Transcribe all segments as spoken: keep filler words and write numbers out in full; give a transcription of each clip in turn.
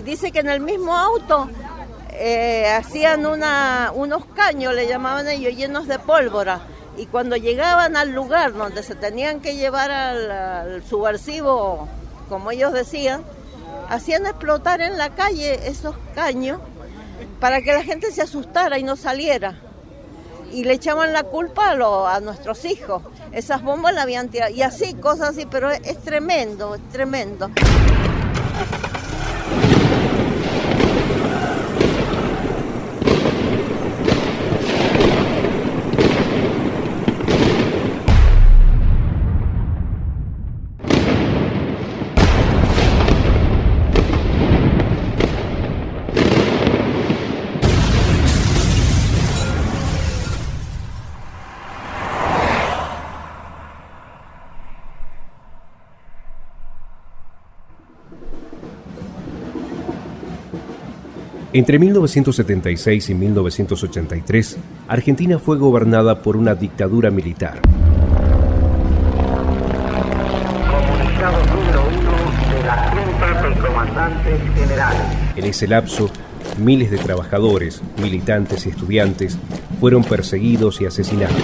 y dice que en el mismo auto eh, hacían una, unos caños, le llamaban ellos, llenos de pólvora, y cuando llegaban al lugar donde se tenían que llevar al, al subversivo, como ellos decían, hacían explotar en la calle esos caños para que la gente se asustara y no saliera. Y le echaban la culpa a, lo, a nuestros hijos. Esas bombas las habían tirado. Y así, cosas así, pero es, es tremendo, es tremendo. Entre mil novecientos setenta y seis y mil novecientos ochenta y tres, Argentina fue gobernada por una dictadura militar. Comunicado número uno de la Junta de Comandantes Generales. En ese lapso, miles de trabajadores, militantes y estudiantes fueron perseguidos y asesinados.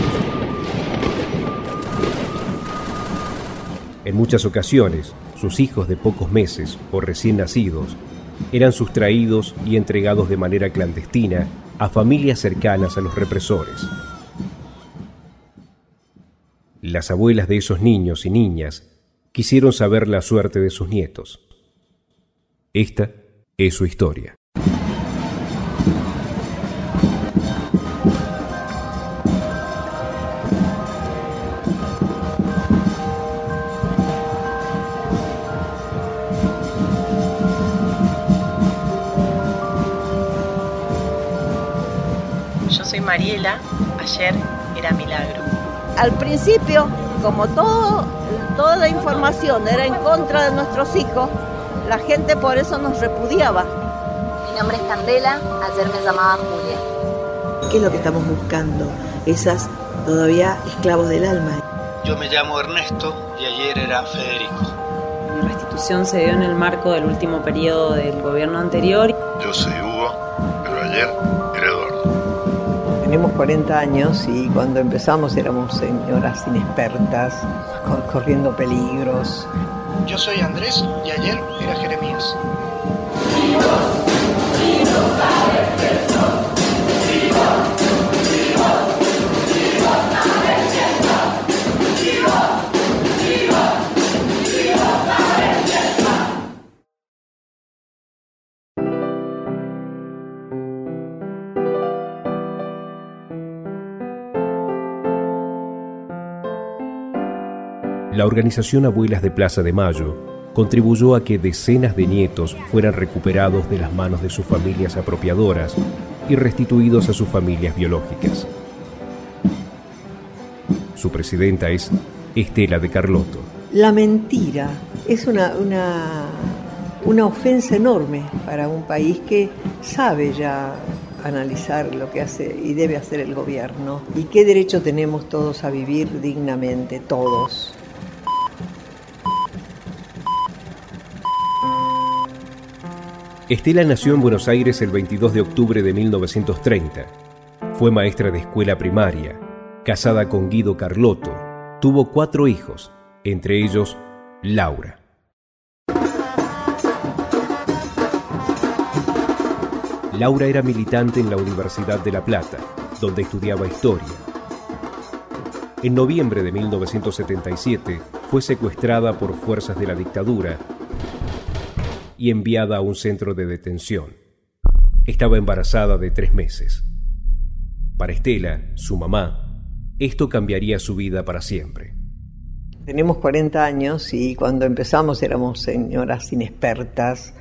En muchas ocasiones, sus hijos de pocos meses o recién nacidos eran sustraídos y entregados de manera clandestina a familias cercanas a los represores. Las abuelas de esos niños y niñas quisieron saber la suerte de sus nietos. Esta es su historia. Mariela, ayer era milagro. Al principio, como todo, toda la información era en contra de nuestros hijos, la gente por eso nos repudiaba. Mi nombre es Candela, ayer me llamaban Julia. ¿Qué es lo que estamos buscando? Esas todavía esclavos del alma. Yo me llamo Ernesto y ayer era Federico. Mi restitución se dio en el marco del último periodo del gobierno anterior. Yo soy Hugo, pero ayer era Eduardo. Tenemos cuarenta años y cuando empezamos éramos señoras inexpertas, corriendo peligros. Yo soy Andrés y ayer era Jeremías. La organización Abuelas de Plaza de Mayo contribuyó a que decenas de nietos fueran recuperados de las manos de sus familias apropiadoras y restituidos a sus familias biológicas. Su presidenta es Estela de Carlotto. La mentira es una, una, una ofensa enorme para un país que sabe ya analizar lo que hace y debe hacer el gobierno y qué derecho tenemos todos a vivir dignamente, todos. Estela nació en Buenos Aires el veintidós de octubre de mil novecientos treinta. Fue maestra de escuela primaria, casada con Guido Carlotto. Tuvo cuatro hijos, entre ellos Laura. Laura era militante en la Universidad de La Plata, donde estudiaba historia. En noviembre de mil novecientos setenta y siete fue secuestrada por fuerzas de la dictadura y enviada a un centro de detención. Estaba embarazada de tres meses. Para Estela, su mamá, esto cambiaría su vida para siempre. Tenemos cuarenta años y cuando empezamos éramos señoras inexpertas,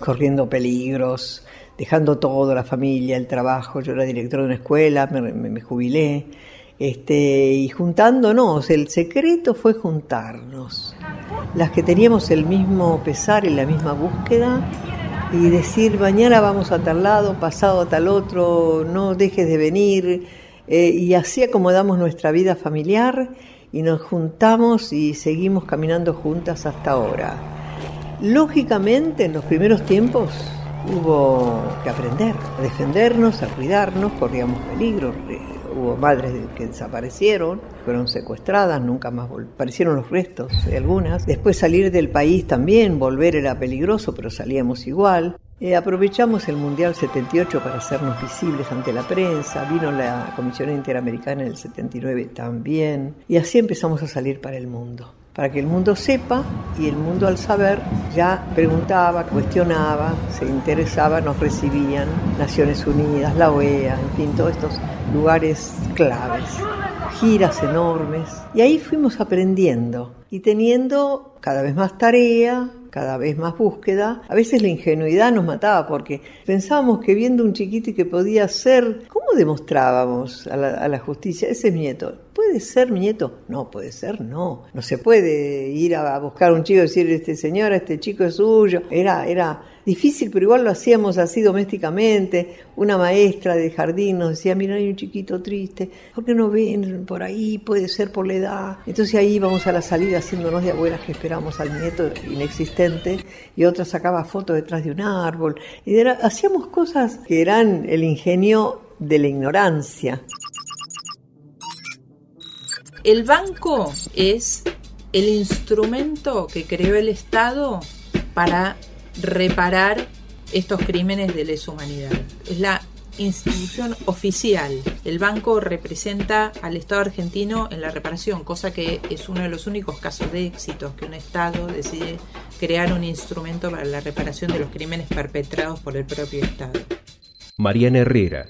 corriendo peligros, dejando todo, la familia, el trabajo. Yo era directora de una escuela, me, me, me jubilé, este, y juntándonos, el secreto fue juntarnos. Las que teníamos el mismo pesar y la misma búsqueda y decir mañana vamos a tal lado, pasado a tal otro, no dejes de venir, eh, y así acomodamos nuestra vida familiar y nos juntamos y seguimos caminando juntas hasta ahora. Lógicamente, en los primeros tiempos hubo que aprender a defendernos, a cuidarnos, corríamos peligros. Hubo madres que desaparecieron, fueron secuestradas, nunca más vol- aparecieron los restos de algunas. Después salir del país también, volver era peligroso, pero salíamos igual. Eh, aprovechamos el Mundial setenta y ocho para hacernos visibles ante la prensa, vino la Comisión Interamericana en el setenta y nueve también, y así empezamos a salir para el mundo, para que el mundo sepa, y el mundo al saber ya preguntaba, cuestionaba, se interesaba, nos recibían Naciones Unidas, la O E A, en fin, todos estos lugares claves, giras enormes, y ahí fuimos aprendiendo y teniendo cada vez más tarea, cada vez más búsqueda. A veces la ingenuidad nos mataba porque pensábamos que viendo un chiquito y que podía ser, ¿cómo demostrábamos a la, a la justicia? Ese es mi nieto. ¿Puede ser mi nieto? No, puede ser, no. No se puede ir a, a buscar un chico y decir, este señor, este chico es suyo. Era, era difícil, pero igual lo hacíamos así domésticamente. Una maestra de jardín nos decía, mira, hay un chiquito triste, ¿por qué no ven por ahí? Puede ser por la edad. Entonces ahí íbamos a la salida haciéndonos de abuelas que esperamos al nieto inexistente, y otra sacaba fotos detrás de un árbol, y era, hacíamos cosas que eran el ingenio de la ignorancia. El banco es el instrumento que creó el Estado para reparar estos crímenes de lesa humanidad. Es la institución oficial. El banco representa al Estado argentino en la reparación, cosa que es uno de los únicos casos de éxito, que un Estado decide crear un instrumento para la reparación de los crímenes perpetrados por el propio Estado. Mariana Herrera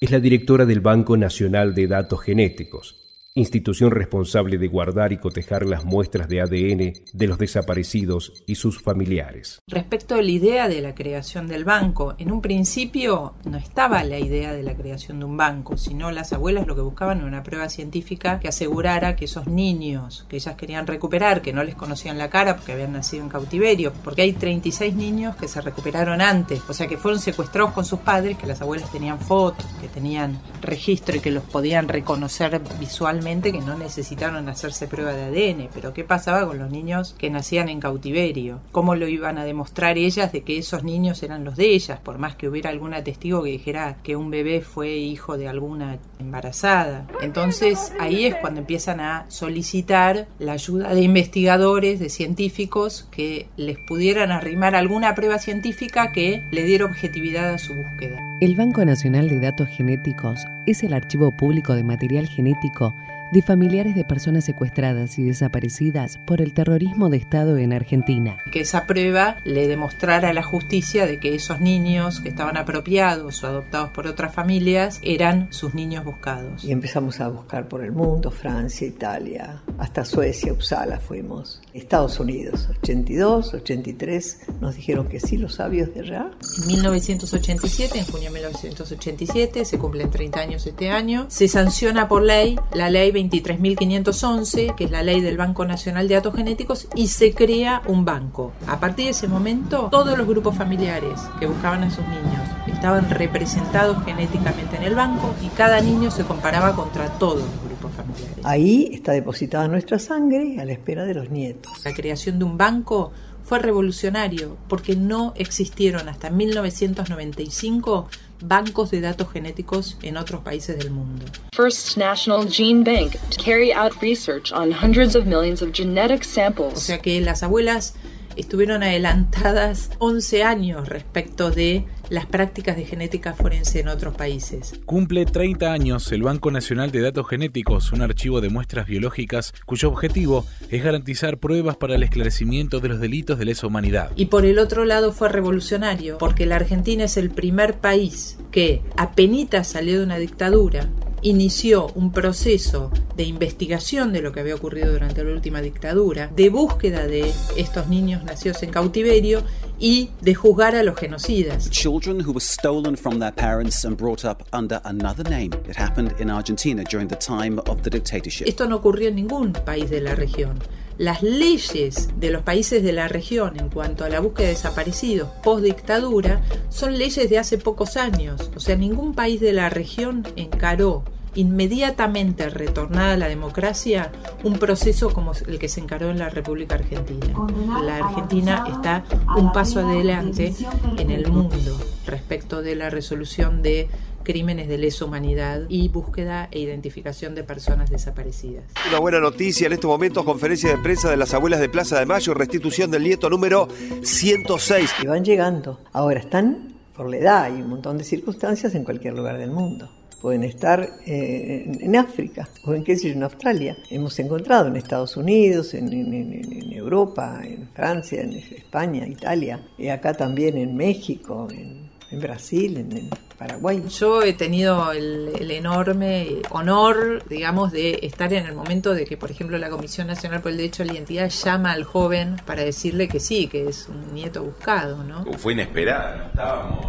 es la directora del Banco Nacional de Datos Genéticos, institución responsable de guardar y cotejar las muestras de A D N de los desaparecidos y sus familiares. Respecto a la idea de la creación del banco, en un principio no estaba la idea de la creación de un banco, sino las abuelas lo que buscaban era una prueba científica que asegurara que esos niños que ellas querían recuperar, que no les conocían la cara porque habían nacido en cautiverio, porque hay treinta y seis niños que se recuperaron antes, o sea que fueron secuestrados con sus padres, que las abuelas tenían fotos, que tenían registro y que los podían reconocer visualmente, que no necesitaron hacerse prueba de A D N, pero ¿qué pasaba con los niños que nacían en cautiverio? ¿Cómo lo iban a demostrar ellas de que esos niños eran los de ellas? Por más que hubiera algún testigo que dijera que un bebé fue hijo de alguna embarazada. Entonces ahí es cuando empiezan a solicitar la ayuda de investigadores, de científicos, que les pudieran arrimar alguna prueba científica que le diera objetividad a su búsqueda. El Banco Nacional de Datos Genéticos es el archivo público de material genético de familiares de personas secuestradas y desaparecidas por el terrorismo de Estado en Argentina. Que esa prueba le demostrara a la justicia de que esos niños que estaban apropiados o adoptados por otras familias eran sus niños buscados. Y empezamos a buscar por el mundo, Francia, Italia, hasta Suecia, Uppsala fuimos. Estados Unidos, ochenta y dos, ochenta y tres, nos dijeron que sí, los sabios de R A A. En mil novecientos ochenta y siete, en junio de mil novecientos ochenta y siete, se cumplen treinta años este año, se sanciona por ley la ley veintitrés mil quinientos once, que es la ley del Banco Nacional de Datos Genéticos, y se crea un banco. A partir de ese momento, todos los grupos familiares que buscaban a sus niños estaban representados genéticamente en el banco y cada niño se comparaba contra todos los grupos familiares. Ahí está depositada nuestra sangre a la espera de los nietos. La creación de un banco fue revolucionario porque no existieron hasta mil novecientos noventa y cinco bancos de datos genéticos en otros países del mundo. First National Gene Bank to carry out research on hundreds of millions of genetic samples. O sea que las abuelas estuvieron adelantadas once años respecto de las prácticas de genética forense en otros países. Cumple treinta años el Banco Nacional de Datos Genéticos, un archivo de muestras biológicas cuyo objetivo es garantizar pruebas para el esclarecimiento de los delitos de lesa humanidad. Y por el otro lado fue revolucionario, porque la Argentina es el primer país que, apenitas salió de una dictadura, inició un proceso de investigación de lo que había ocurrido durante la última dictadura, de búsqueda de estos niños nacidos en cautiverio y de juzgar a los genocidas. Children who were stolen from their parents and brought up under another name. It happened in Argentina during the time of the dictatorship. Esto no ocurrió en ningún país de la región. Las leyes de los países de la región en cuanto a la búsqueda de desaparecidos post-dictadura son leyes de hace pocos años. O sea, ningún país de la región encaró inmediatamente al retornar a la democracia, un proceso como el que se encaró en la República Argentina. La Argentina está un paso adelante en el mundo respecto de la resolución de crímenes de lesa humanidad y búsqueda e identificación de personas desaparecidas. Una buena noticia en estos momentos, conferencia de prensa de las Abuelas de Plaza de Mayo, restitución del nieto número ciento seis. Y van llegando, ahora están por la edad y un montón de circunstancias en cualquier lugar del mundo. Pueden estar eh, en África o en qué sé yo, en Australia. Hemos encontrado en Estados Unidos, en, en, en Europa, en Francia, en España, Italia, y acá también en México, en En Brasil, en Paraguay. Yo he tenido el, el enorme honor, digamos, de estar en el momento de que, por ejemplo, la Comisión Nacional por el Derecho a la Identidad llama al joven para decirle que sí, que es un nieto buscado, ¿no? Fue inesperada, no estábamos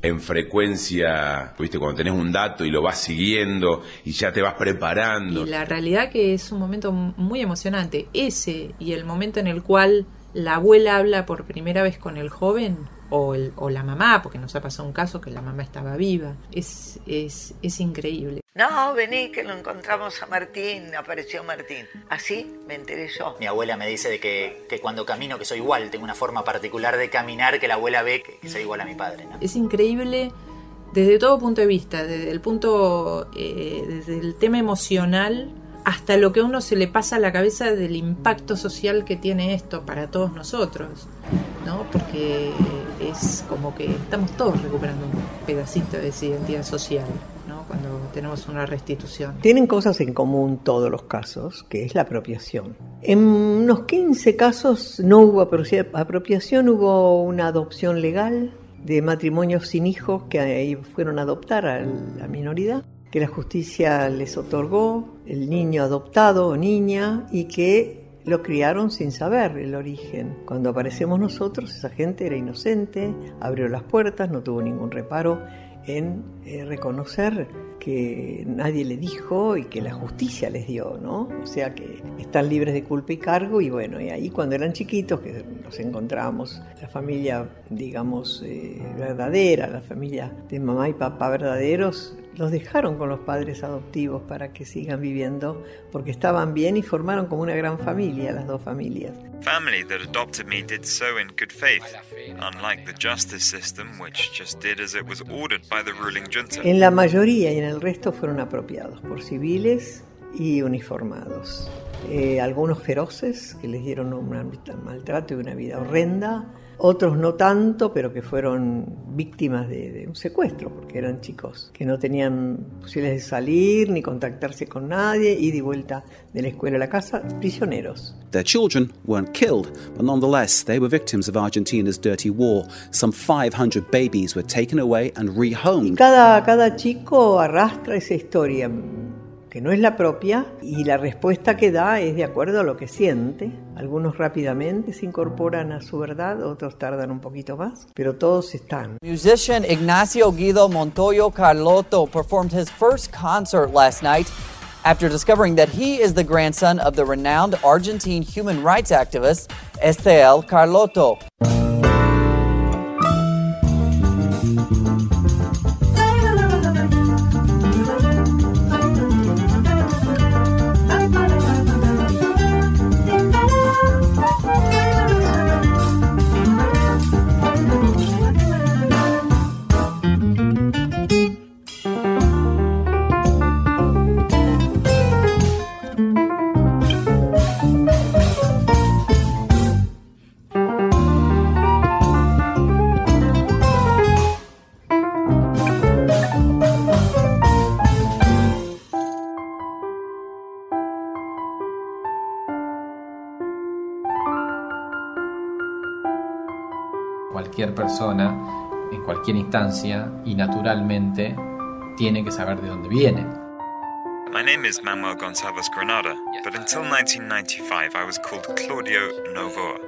en frecuencia, viste, cuando tenés un dato y lo vas siguiendo y ya te vas preparando. Y la realidad que es un momento muy emocionante, ese y el momento en el cual la abuela habla por primera vez con el joven. O, el, o la mamá, porque nos ha pasado un caso que la mamá estaba viva. Es, es, es increíble. No, vení, que lo encontramos a Martín, apareció Martín. Así me enteré yo. Mi abuela me dice de que, que cuando camino, que soy igual, tengo una forma particular de caminar, que la abuela ve que, que soy igual a mi padre, ¿no? Es increíble desde todo punto de vista, desde el, punto, eh, desde el tema emocional hasta lo que a uno se le pasa a la cabeza del impacto social que tiene esto para todos nosotros, ¿no? Porque es como que estamos todos recuperando un pedacito de esa identidad social, ¿no? Cuando tenemos una restitución. Tienen cosas en común todos los casos, que es la apropiación. En unos quince casos no hubo apropiación, hubo una adopción legal de matrimonios sin hijos que fueron a adoptar a la minoridad, que la justicia les otorgó el niño adoptado o niña y que lo criaron sin saber el origen. Cuando aparecemos nosotros, esa gente era inocente, abrió las puertas, no tuvo ningún reparo en eh, reconocer que nadie le dijo y que la justicia les dio, ¿no? O sea que están libres de culpa y cargo y bueno, y ahí cuando eran chiquitos que nos encontramos, la familia, digamos, eh, verdadera, la familia de mamá y papá verdaderos, los dejaron con los padres adoptivos para que sigan viviendo porque estaban bien y formaron como una gran familia las dos familias. Family that adopted me did so in good faith, unlike the justice system which just did as it was ordered by the ruling junta. En la mayoría y en el resto fueron apropiados por civiles y uniformados. Eh, algunos feroces que les dieron un maltrato y una vida horrenda. Otros no tanto, pero que fueron víctimas de, de un secuestro, porque eran chicos que no tenían posibilidades de salir ni contactarse con nadie, ida y vuelta de la escuela a la casa, prisioneros. Their children weren't killed, but nonetheless they were victims of Argentina's dirty war. Some five hundred babies were taken away and rehomed. Y cada, cada chico arrastra esa historia, que no es la propia, y la respuesta que da es de acuerdo a lo que siente. Algunos rápidamente se incorporan a su verdad, otros tardan un poquito más, pero todos están. Musician Ignacio Guido Montoya Carlotto performed his first concert last night after discovering that he is the grandson of the renowned Argentine human rights activist Estela de Carlotto. Cualquier persona, en cualquier instancia, y naturalmente, tiene que saber de dónde viene. My name is Manuel Gonzalo Granada, but until nineteen ninety-five I was called Claudio Novoa.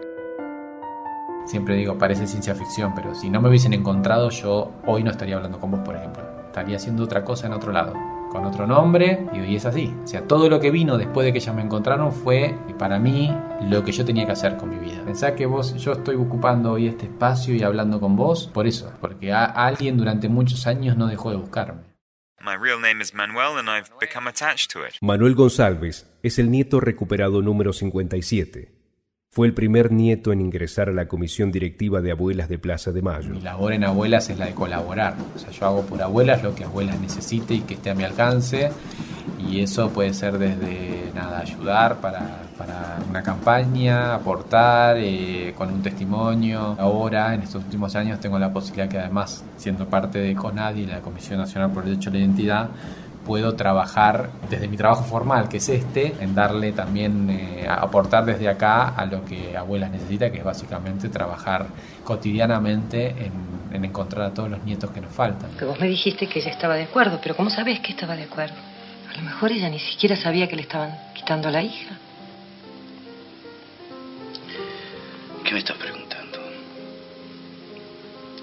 Siempre digo, parece ciencia ficción, pero si no me hubiesen encontrado, yo hoy no estaría hablando con vos, por ejemplo. Estaría haciendo otra cosa en otro lado, con otro nombre, y hoy es así. O sea, todo lo que vino después de que ellas me encontraron fue, para mí, lo que yo tenía que hacer con mi vida. Pensá que vos, yo estoy ocupando hoy este espacio y hablando con vos por eso, porque a alguien durante muchos años no dejó de buscarme. My real name is Manuel and I've become attached to it. Manuel González es el nieto recuperado número cincuenta y siete. Fue el primer nieto en ingresar a la comisión directiva de Abuelas de Plaza de Mayo. Mi labor en Abuelas es la de colaborar. O sea, yo hago por Abuelas lo que Abuelas necesite y que esté a mi alcance. Y eso puede ser desde, nada, ayudar para, para una campaña, aportar eh, con un testimonio. Ahora, en estos últimos años, tengo la posibilidad que además, siendo parte de CONADI, la Comisión Nacional por el Derecho a la Identidad, puedo trabajar desde mi trabajo formal, que es este, en darle también, eh, aportar desde acá a lo que Abuelas necesita, que es básicamente trabajar cotidianamente en, en encontrar a todos los nietos que nos faltan. Que vos me dijiste que ella estaba de acuerdo, pero ¿cómo sabés que estaba de acuerdo? A lo mejor ella ni siquiera sabía que le estaban quitando a la hija. ¿Qué me estás preguntando?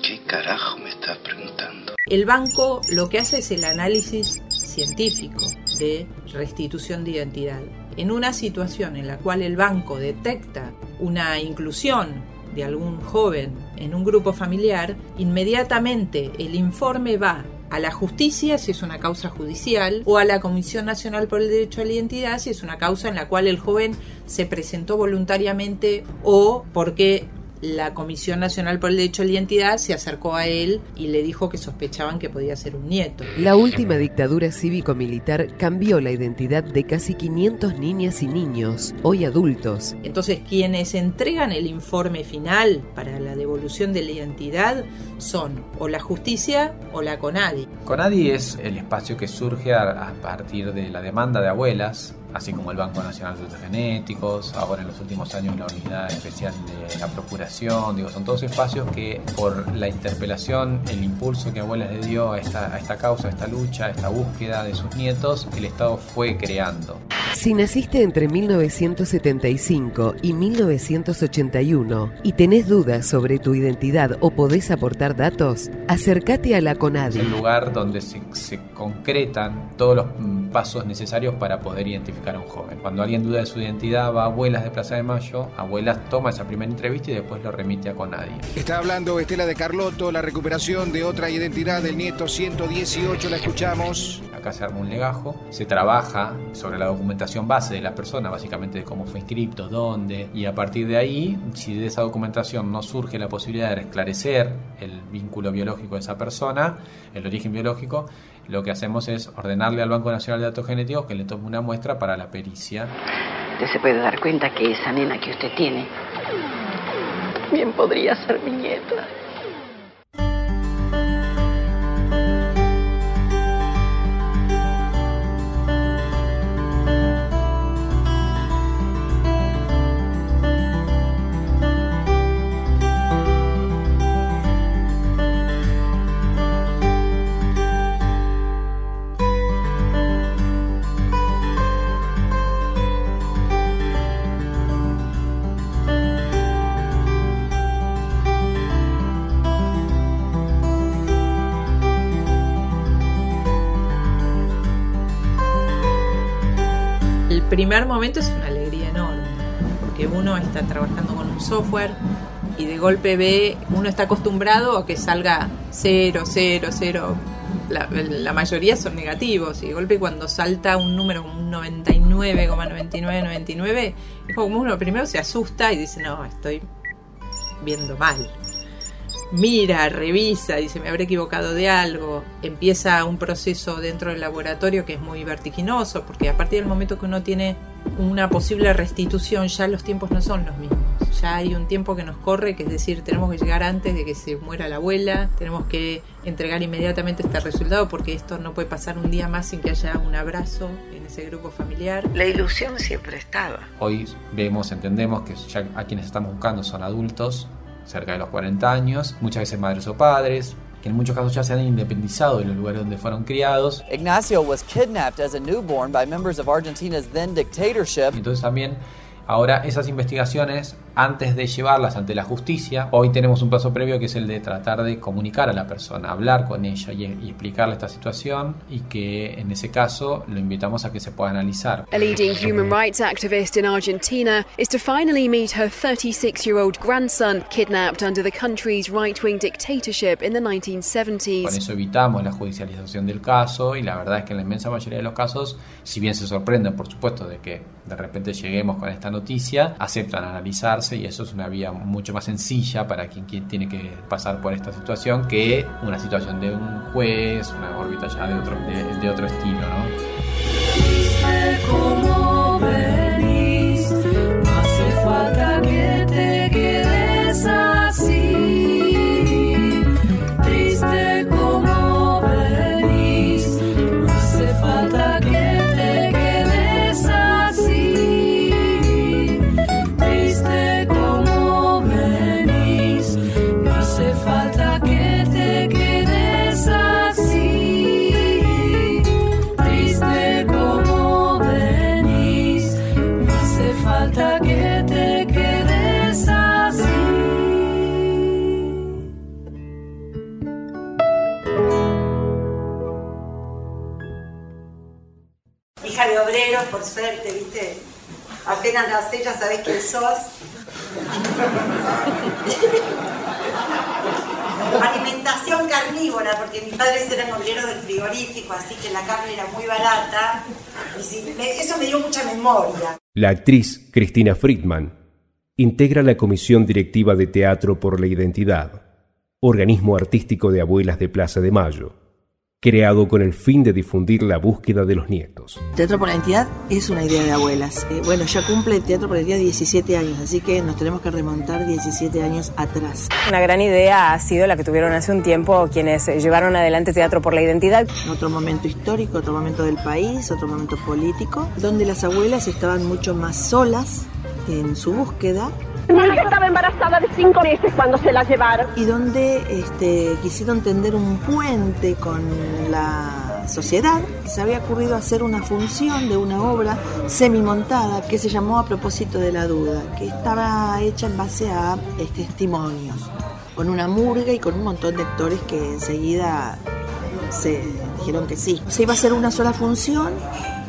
¿Qué carajo me estás preguntando? El banco lo que hace es el análisis científico de restitución de identidad. En una situación en la cual el banco detecta una inclusión de algún joven en un grupo familiar, inmediatamente el informe va a la justicia si es una causa judicial o a la Comisión Nacional por el Derecho a la Identidad si es una causa en la cual el joven se presentó voluntariamente o porque la Comisión Nacional por el Derecho a la Identidad se acercó a él y le dijo que sospechaban que podía ser un nieto. La última dictadura cívico-militar cambió la identidad de casi quinientas niñas y niños, hoy adultos. Entonces, quienes entregan el informe final para la devolución de la identidad son o la justicia o la CONADI. CONADI es el espacio que surge a partir de la demanda de Abuelas, así como el Banco Nacional de Datos Genéticos, ahora en los últimos años la Unidad Especial de la Procuración, digo, son todos espacios que por la interpelación, el impulso que Abuelas le dio a esta, a esta causa, a esta lucha, a esta búsqueda de sus nietos, el Estado fue creando. Si naciste entre mil novecientos setenta y cinco y mil novecientos ochenta y uno y tenés dudas sobre tu identidad o podés aportar datos, acércate a la CONADI. Es el lugar donde se, se concretan todos los pasos necesarios para poder identificar a un joven. Cuando alguien duda de su identidad va a Abuelas de Plaza de Mayo, Abuelas toma esa primera entrevista y después lo remite a CONADI. Está hablando Estela de Carlotto, la recuperación de otra identidad del nieto ciento dieciocho, la escuchamos. Acá se arma un legajo, se trabaja sobre la documentación base de la persona, básicamente de cómo fue inscripto, dónde, y a partir de ahí, si de esa documentación no surge la posibilidad de esclarecer el vínculo biológico de esa persona, el origen biológico, lo que hacemos es ordenarle al Banco Nacional de Datos Genéticos que le tome una muestra para la pericia. Usted se puede dar cuenta que esa nena que usted tiene bien podría ser mi nieta. El primer momento es una alegría enorme, porque uno está trabajando con un software y de golpe ve, uno está acostumbrado a que salga cero, cero, cero, la, la mayoría son negativos, y de golpe cuando salta un número, un noventa y nueve coma noventa y nueve noventa y nueve, es como uno primero se asusta y dice, no, estoy viendo mal. Mira, revisa, dice, me habré equivocado de algo. Empieza un proceso dentro del laboratorio que es muy vertiginoso, porque a partir del momento que uno tiene una posible restitución, ya los tiempos no son los mismos. Ya hay un tiempo que nos corre, que es decir, tenemos que llegar antes de que se muera la abuela, tenemos que entregar inmediatamente este resultado, porque esto no puede pasar un día más sin que haya un abrazo en ese grupo familiar. La ilusión siempre estaba. Hoy vemos, entendemos que ya a quienes estamos buscando son adultos, cerca de los cuarenta años, muchas veces madres o padres, que en muchos casos ya se han independizado de los lugares donde fueron criados. Ignacio was kidnapped as a newborn by members of Argentina's then dictatorship. Entonces también ahora esas investigaciones antes de llevarlas ante la justicia, hoy tenemos un paso previo que es el de tratar de comunicar a la persona, hablar con ella y, y explicarle esta situación, y que en ese caso lo invitamos a que se pueda analizar. A leading human rights activist in Argentina is to finally meet her thirty-six-year-old grandson kidnapped under the country's right-wing dictatorship in the nineteen seventies. Con eso evitamos la judicialización del caso, y la verdad es que en la inmensa mayoría de los casos, si bien se sorprenden, por supuesto, de que de repente lleguemos con esta noticia, aceptan analizarse, y eso es una vía mucho más sencilla para quien, quien tiene que pasar por esta situación que una situación de un juez, una órbita ya de otro, de, de otro estilo, ¿no? Por suerte, viste, apenas nacés ya sabés quién sos. Alimentación carnívora, porque mis padres eran obreros del frigorífico, así que la carne era muy barata, y sí, me, eso me dio mucha memoria. La actriz Cristina Friedman integra la Comisión Directiva de Teatro por la Identidad, organismo artístico de Abuelas de Plaza de Mayo, creado con el fin de difundir la búsqueda de los nietos. Teatro por la Identidad es una idea de abuelas. Eh, bueno, ya cumple Teatro por la Identidad diecisiete años, así que nos tenemos que remontar diecisiete años atrás. Una gran idea ha sido la que tuvieron hace un tiempo quienes llevaron adelante Teatro por la Identidad. Otro momento histórico, otro momento del país, otro momento político, donde las abuelas estaban mucho más solas en su búsqueda. Mi hija estaba embarazada de cinco meses cuando se la llevaron. Y donde este, quisieron tender un puente con la sociedad. Se había ocurrido hacer una función de una obra semimontada que se llamó A Propósito de la Duda, que estaba hecha en base a este, testimonios, con una murga y con un montón de actores que enseguida se dijeron que sí. Se iba a hacer una sola función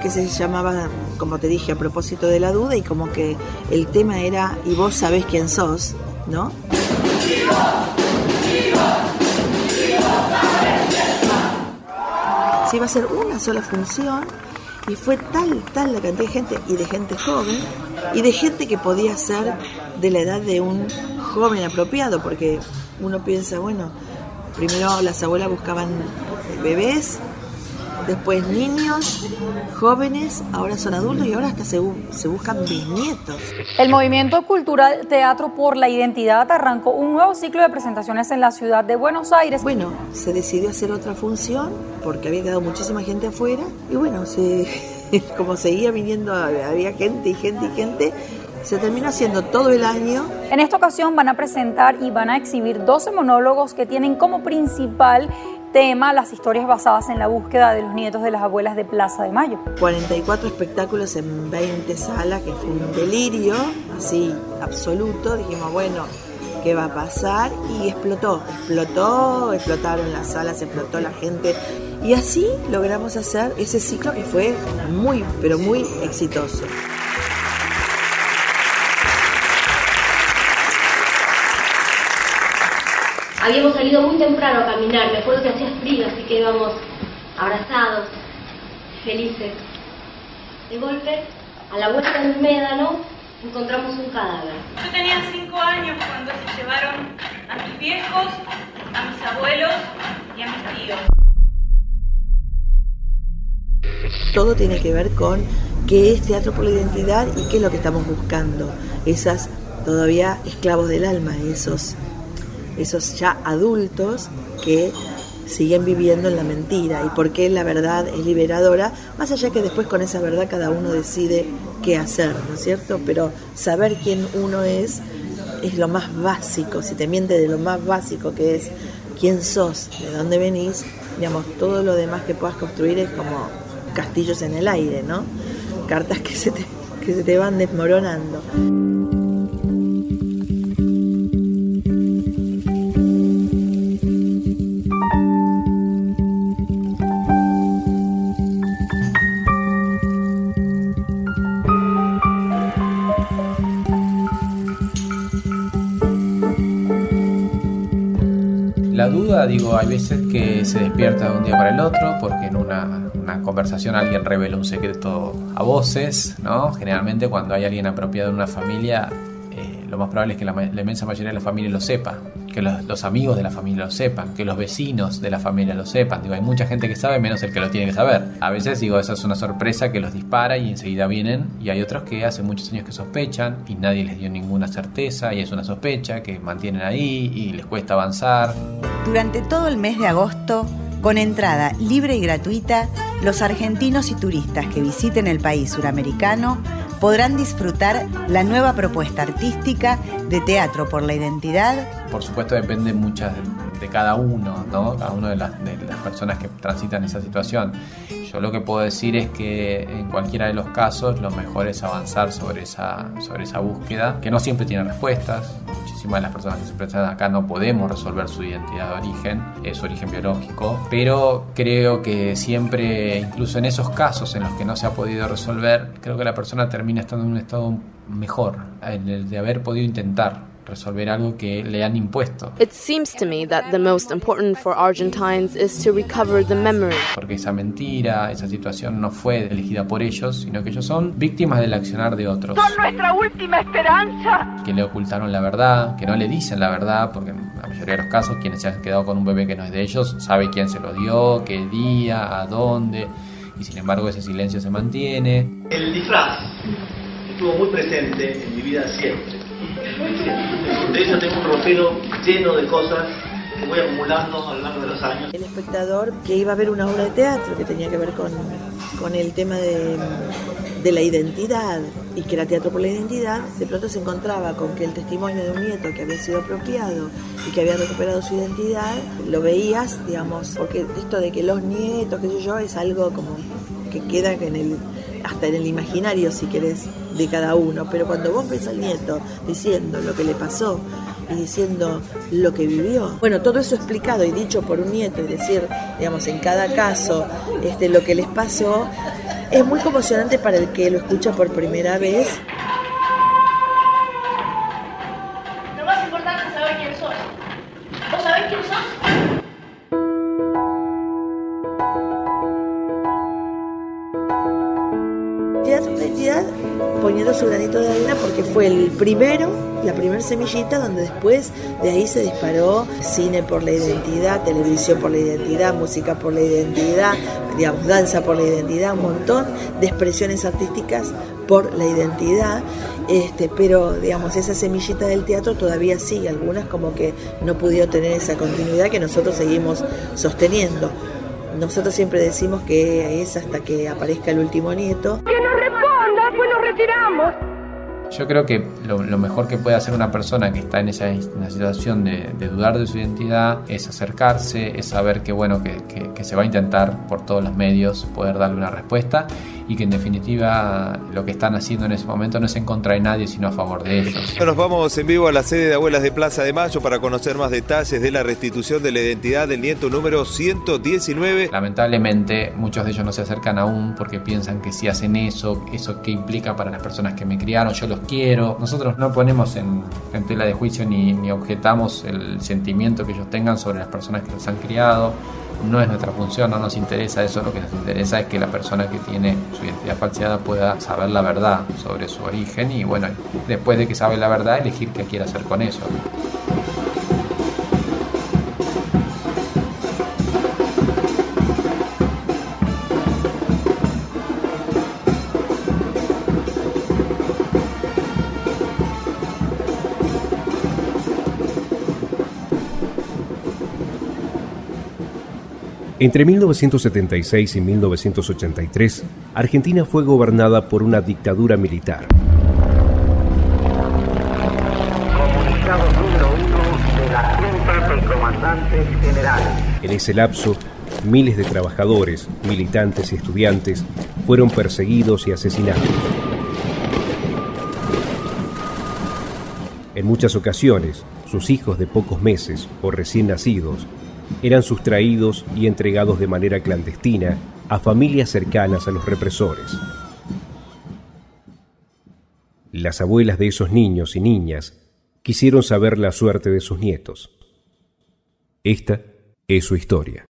que se llamaba, como te dije, A Propósito de la Duda, y como que el tema era "y vos sabés quién sos", ¿no? Se iba a hacer una sola función, y fue tal, tal la cantidad de gente, y de gente joven, y de gente que podía ser de la edad de un joven apropiado, porque uno piensa, bueno, primero las abuelas buscaban bebés, después niños, jóvenes, ahora son adultos y ahora hasta se, se buscan bisnietos. El movimiento cultural Teatro por la Identidad arrancó un nuevo ciclo de presentaciones en la ciudad de Buenos Aires. Bueno, se decidió hacer otra función porque había quedado muchísima gente afuera, y bueno, se, como seguía viniendo, había gente y gente y gente, se terminó haciendo todo el año. En esta ocasión van a presentar y van a exhibir doce monólogos que tienen como principal tema las historias basadas en la búsqueda de los nietos de las abuelas de Plaza de Mayo. cuarenta y cuatro espectáculos en veinte salas, que fue un delirio así absoluto. Dijimos, bueno, ¿qué va a pasar? Y explotó, explotó, explotaron las salas, explotó la gente. Y así logramos hacer ese ciclo que fue muy, pero muy exitoso. Habíamos salido muy temprano a caminar, me acuerdo que hacía frío, así que íbamos abrazados, felices. De golpe, a la vuelta del médano, encontramos un cadáver. Yo tenía cinco años cuando se llevaron a mis viejos, a mis abuelos y a mis tíos. Todo tiene que ver con qué es Teatro por la Identidad y qué es lo que estamos buscando. Esas todavía esclavos del alma, esos... esos ya adultos que siguen viviendo en la mentira, y por qué la verdad es liberadora, más allá que después con esa verdad cada uno decide qué hacer, ¿no es cierto? Pero saber quién uno es es lo más básico. Si te mientes de lo más básico, que es quién sos, de dónde venís, digamos, todo lo demás que puedas construir es como castillos en el aire, ¿no? Cartas que se te, que se te van desmoronando. La duda, digo, hay veces que se despierta de un día para el otro porque en una, una conversación alguien revela un secreto a voces, ¿no? Generalmente cuando hay alguien apropiado en una familia, eh, lo más probable es que la, la inmensa mayoría de la familia lo sepa, que los, los amigos de la familia lo sepan, que los vecinos de la familia lo sepan. Digo, hay mucha gente que sabe menos el que lo tiene que saber. A veces, digo, esa es una sorpresa que los dispara y enseguida vienen, y hay otros que hace muchos años que sospechan y nadie les dio ninguna certeza y es una sospecha que mantienen ahí y les cuesta avanzar. Durante todo el mes de agosto, con entrada libre y gratuita, los argentinos y turistas que visiten el país suramericano podrán disfrutar la nueva propuesta artística de Teatro por la Identidad. Por supuesto depende muchas de cada uno, ¿no? Cada una de las, de las personas que transitan esa situación. Yo lo que puedo decir es que en cualquiera de los casos lo mejor es avanzar sobre esa, sobre esa búsqueda, que no siempre tiene respuestas. Muchísimas de las personas que se presentan acá no podemos resolver su identidad de origen, su origen biológico, pero creo que siempre, incluso en esos casos en los que no se ha podido resolver, creo que la persona termina estando en un estado mejor, en el de haber podido intentar resolver algo que le han impuesto. It seems to me that the most important for Argentines is to recover the memory. Porque esa mentira, esa situación no fue elegida por ellos, sino que ellos son víctimas del accionar de otros. Son nuestra última esperanza. Que le ocultaron la verdad, que no le dicen la verdad, porque en la mayoría de los casos quienes se han quedado con un bebé que no es de ellos sabe quién se lo dio, qué día, a dónde, y sin embargo ese silencio se mantiene. El disfraz estuvo muy presente en mi vida siempre. De hecho tengo un ropero lleno de cosas que voy acumulando a lo largo de los años. El espectador que iba a ver una obra de teatro que tenía que ver con, con el tema de, de la identidad y que era Teatro por la Identidad, de pronto se encontraba con que el testimonio de un nieto que había sido apropiado y que había recuperado su identidad, lo veías, digamos, porque esto de que los nietos, qué sé yo, es algo como que queda en el, hasta en el imaginario, si querés, de cada uno. Pero cuando vos ves al nieto diciendo lo que le pasó y diciendo lo que vivió, bueno, todo eso explicado y dicho por un nieto, y decir, digamos, en cada caso este, lo que les pasó, es muy conmocionante para el que lo escucha por primera vez. Lo más importante es saber quién sos. ¿Vos sabés quién sos? Poniendo su granito de arena porque fue el primero, la primera semillita donde después de ahí se disparó cine por la identidad, televisión por la identidad, música por la identidad, digamos, danza por la identidad, un montón de expresiones artísticas por la identidad, este, pero digamos esa semillita del teatro todavía sigue, algunas como que no pudieron tener esa continuidad que nosotros seguimos sosteniendo. Nosotros siempre decimos que es hasta que aparezca el último nieto. ¡Que nos responda, pues nos retiramos! Yo creo que lo, lo mejor que puede hacer una persona que está en esa, en esa situación de, de dudar de su identidad es acercarse, es saber que, bueno, que, que, que se va a intentar por todos los medios poder darle una respuesta y que en definitiva lo que están haciendo en ese momento no es en contra de nadie sino a favor de ellos. Nos vamos en vivo a la sede de Abuelas de Plaza de Mayo para conocer más detalles de la restitución de la identidad del nieto número ciento diecinueve. Lamentablemente muchos de ellos no se acercan aún porque piensan que si hacen eso, eso qué implica para las personas que me criaron, yo los quiero. Nosotros no ponemos en, en tela de juicio ni, ni objetamos el sentimiento que ellos tengan sobre las personas que los han criado. No es nuestra función, no nos interesa eso. Lo que nos interesa es que la persona que tiene su identidad falseada pueda saber la verdad sobre su origen y, bueno, después de que sabe la verdad, elegir qué quiere hacer con eso. Entre mil novecientos setenta y seis y mil novecientos ochenta y tres, Argentina fue gobernada por una dictadura militar. Comunicado número uno de la Junta de Comandantes Generales. En ese lapso, miles de trabajadores, militantes y estudiantes fueron perseguidos y asesinados. En muchas ocasiones, sus hijos de pocos meses o recién nacidos eran sustraídos y entregados de manera clandestina a familias cercanas a los represores. Las abuelas de esos niños y niñas quisieron saber la suerte de sus nietos. Esta es su historia.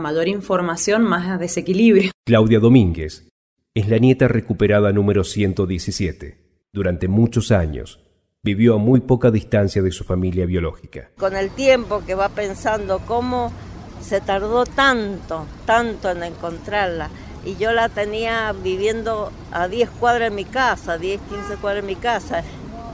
Mayor información, más desequilibrio. Claudia Domínguez es la nieta recuperada número ciento diecisiete. Durante muchos años vivió a muy poca distancia de su familia biológica. Con el tiempo que va pensando cómo se tardó tanto, tanto en encontrarla. Y yo la tenía viviendo a diez cuadras en mi casa, diez, quince cuadras en mi casa.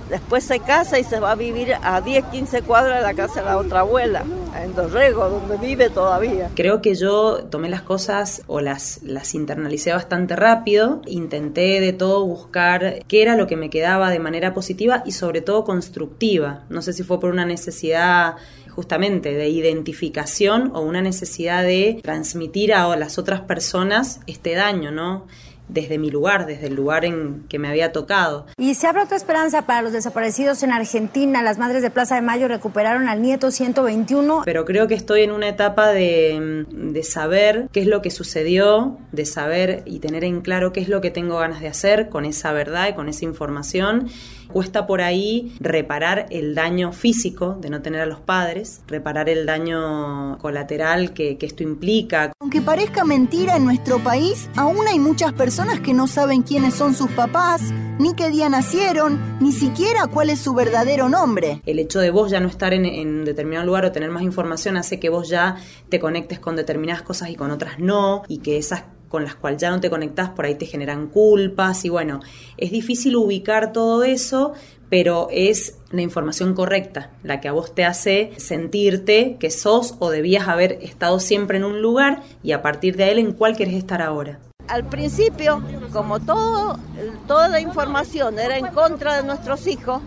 Después se casa y se va a vivir a diez, quince cuadras de la casa de la otra abuela, en Dorrego, donde vive todavía. Creo que yo tomé las cosas o las, las internalicé bastante rápido. Intenté de todo buscar qué era lo que me quedaba de manera positiva y sobre todo constructiva. No sé si fue por una necesidad justamente de identificación o una necesidad de transmitir a las otras personas este daño, ¿no? Desde mi lugar, desde el lugar en que me había tocado. Y se abre otra esperanza para los desaparecidos en Argentina. Las Madres de Plaza de Mayo recuperaron al nieto ciento veintiuno. Pero creo que estoy en una etapa de, de saber qué es lo que sucedió, de saber y tener en claro qué es lo que tengo ganas de hacer con esa verdad y con esa información. Cuesta por ahí reparar el daño físico de no tener a los padres, reparar el daño colateral que, que esto implica. Aunque parezca mentira, en nuestro país aún hay muchas personas que no saben quiénes son sus papás, ni qué día nacieron, ni siquiera cuál es su verdadero nombre. El hecho de vos ya no estar en, en determinado lugar o tener más información hace que vos ya te conectes con determinadas cosas y con otras no, y que esas con las cuales ya no te conectás, por ahí te generan culpas, y bueno, es difícil ubicar todo eso, pero es la información correcta, la que a vos te hace sentirte que sos o debías haber estado siempre en un lugar, y a partir de él, ¿en cuál querés estar ahora? Al principio, como todo, toda la información era en contra de nuestros hijos,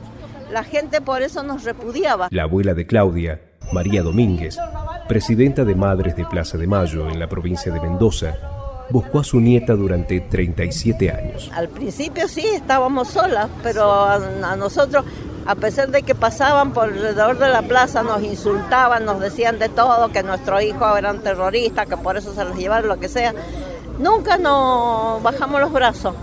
la gente por eso nos repudiaba. La abuela de Claudia, María Domínguez, presidenta de Madres de Plaza de Mayo en la provincia de Mendoza, buscó a su nieta durante treinta y siete años. Al principio sí, estábamos solas, pero a, a nosotros, a pesar de que pasaban por alrededor de la plaza, nos insultaban, nos decían de todo, que nuestros hijos eran terroristas, que por eso se los llevaron, lo que sea. Nunca nos bajamos los brazos.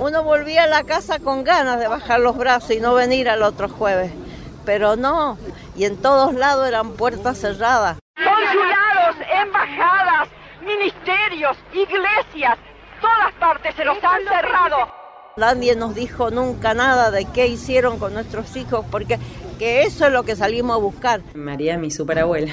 Uno volvía a la casa con ganas de bajar los brazos y no venir al otro jueves. Pero no, y en todos lados eran puertas cerradas. Consulados, embajadas, ministerios, iglesias, todas partes se los han cerrado. Nadie nos dijo nunca nada de qué hicieron con nuestros hijos, porque que eso es lo que salimos a buscar. María, mi superabuela,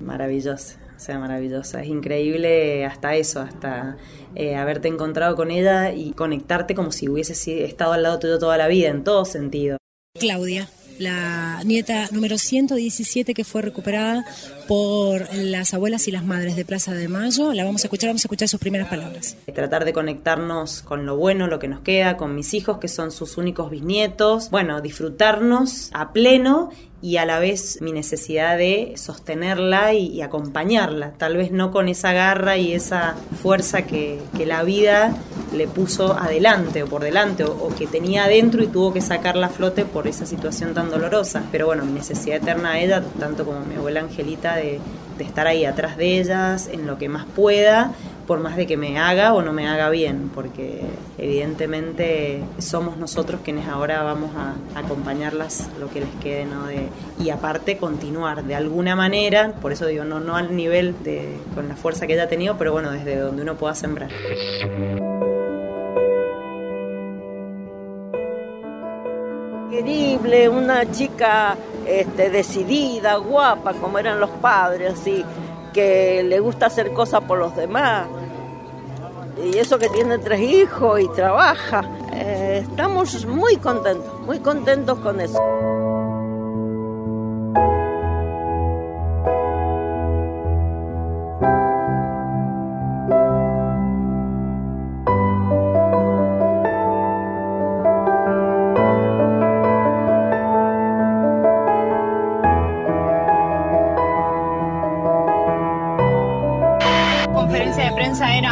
maravillosa, o sea, maravillosa. Es increíble hasta eso, hasta eh, haberte encontrado con ella y conectarte como si hubieses estado al lado tuyo toda la vida, en todo sentido. Claudia, la nieta número ciento diecisiete que fue recuperada por las abuelas y las madres de Plaza de Mayo. La vamos a escuchar, vamos a escuchar sus primeras palabras. Tratar de conectarnos con lo bueno, lo que nos queda, con mis hijos que son sus únicos bisnietos. Bueno, disfrutarnos a pleno y a la vez mi necesidad de sostenerla y, y acompañarla. Tal vez no con esa garra y esa fuerza que, que la vida le puso adelante o por delante o, o que tenía adentro y tuvo que sacarla a flote por esa situación tan dolorosa. Pero bueno, mi necesidad eterna a ella, tanto como mi abuela Angelita, de, de estar ahí atrás de ellas en lo que más pueda, por más de que me haga o no me haga bien, porque evidentemente somos nosotros quienes ahora vamos a acompañarlas lo que les quede, ¿no? De, y aparte continuar de alguna manera, por eso digo, no, no al nivel de con la fuerza que ella ha tenido, pero bueno, desde donde uno pueda sembrar. Querible, una chica este, decidida, guapa, como eran los padres, así, que le gusta hacer cosas por los demás. Y eso que tiene tres hijos y trabaja. Eh, estamos muy contentos, muy contentos con eso.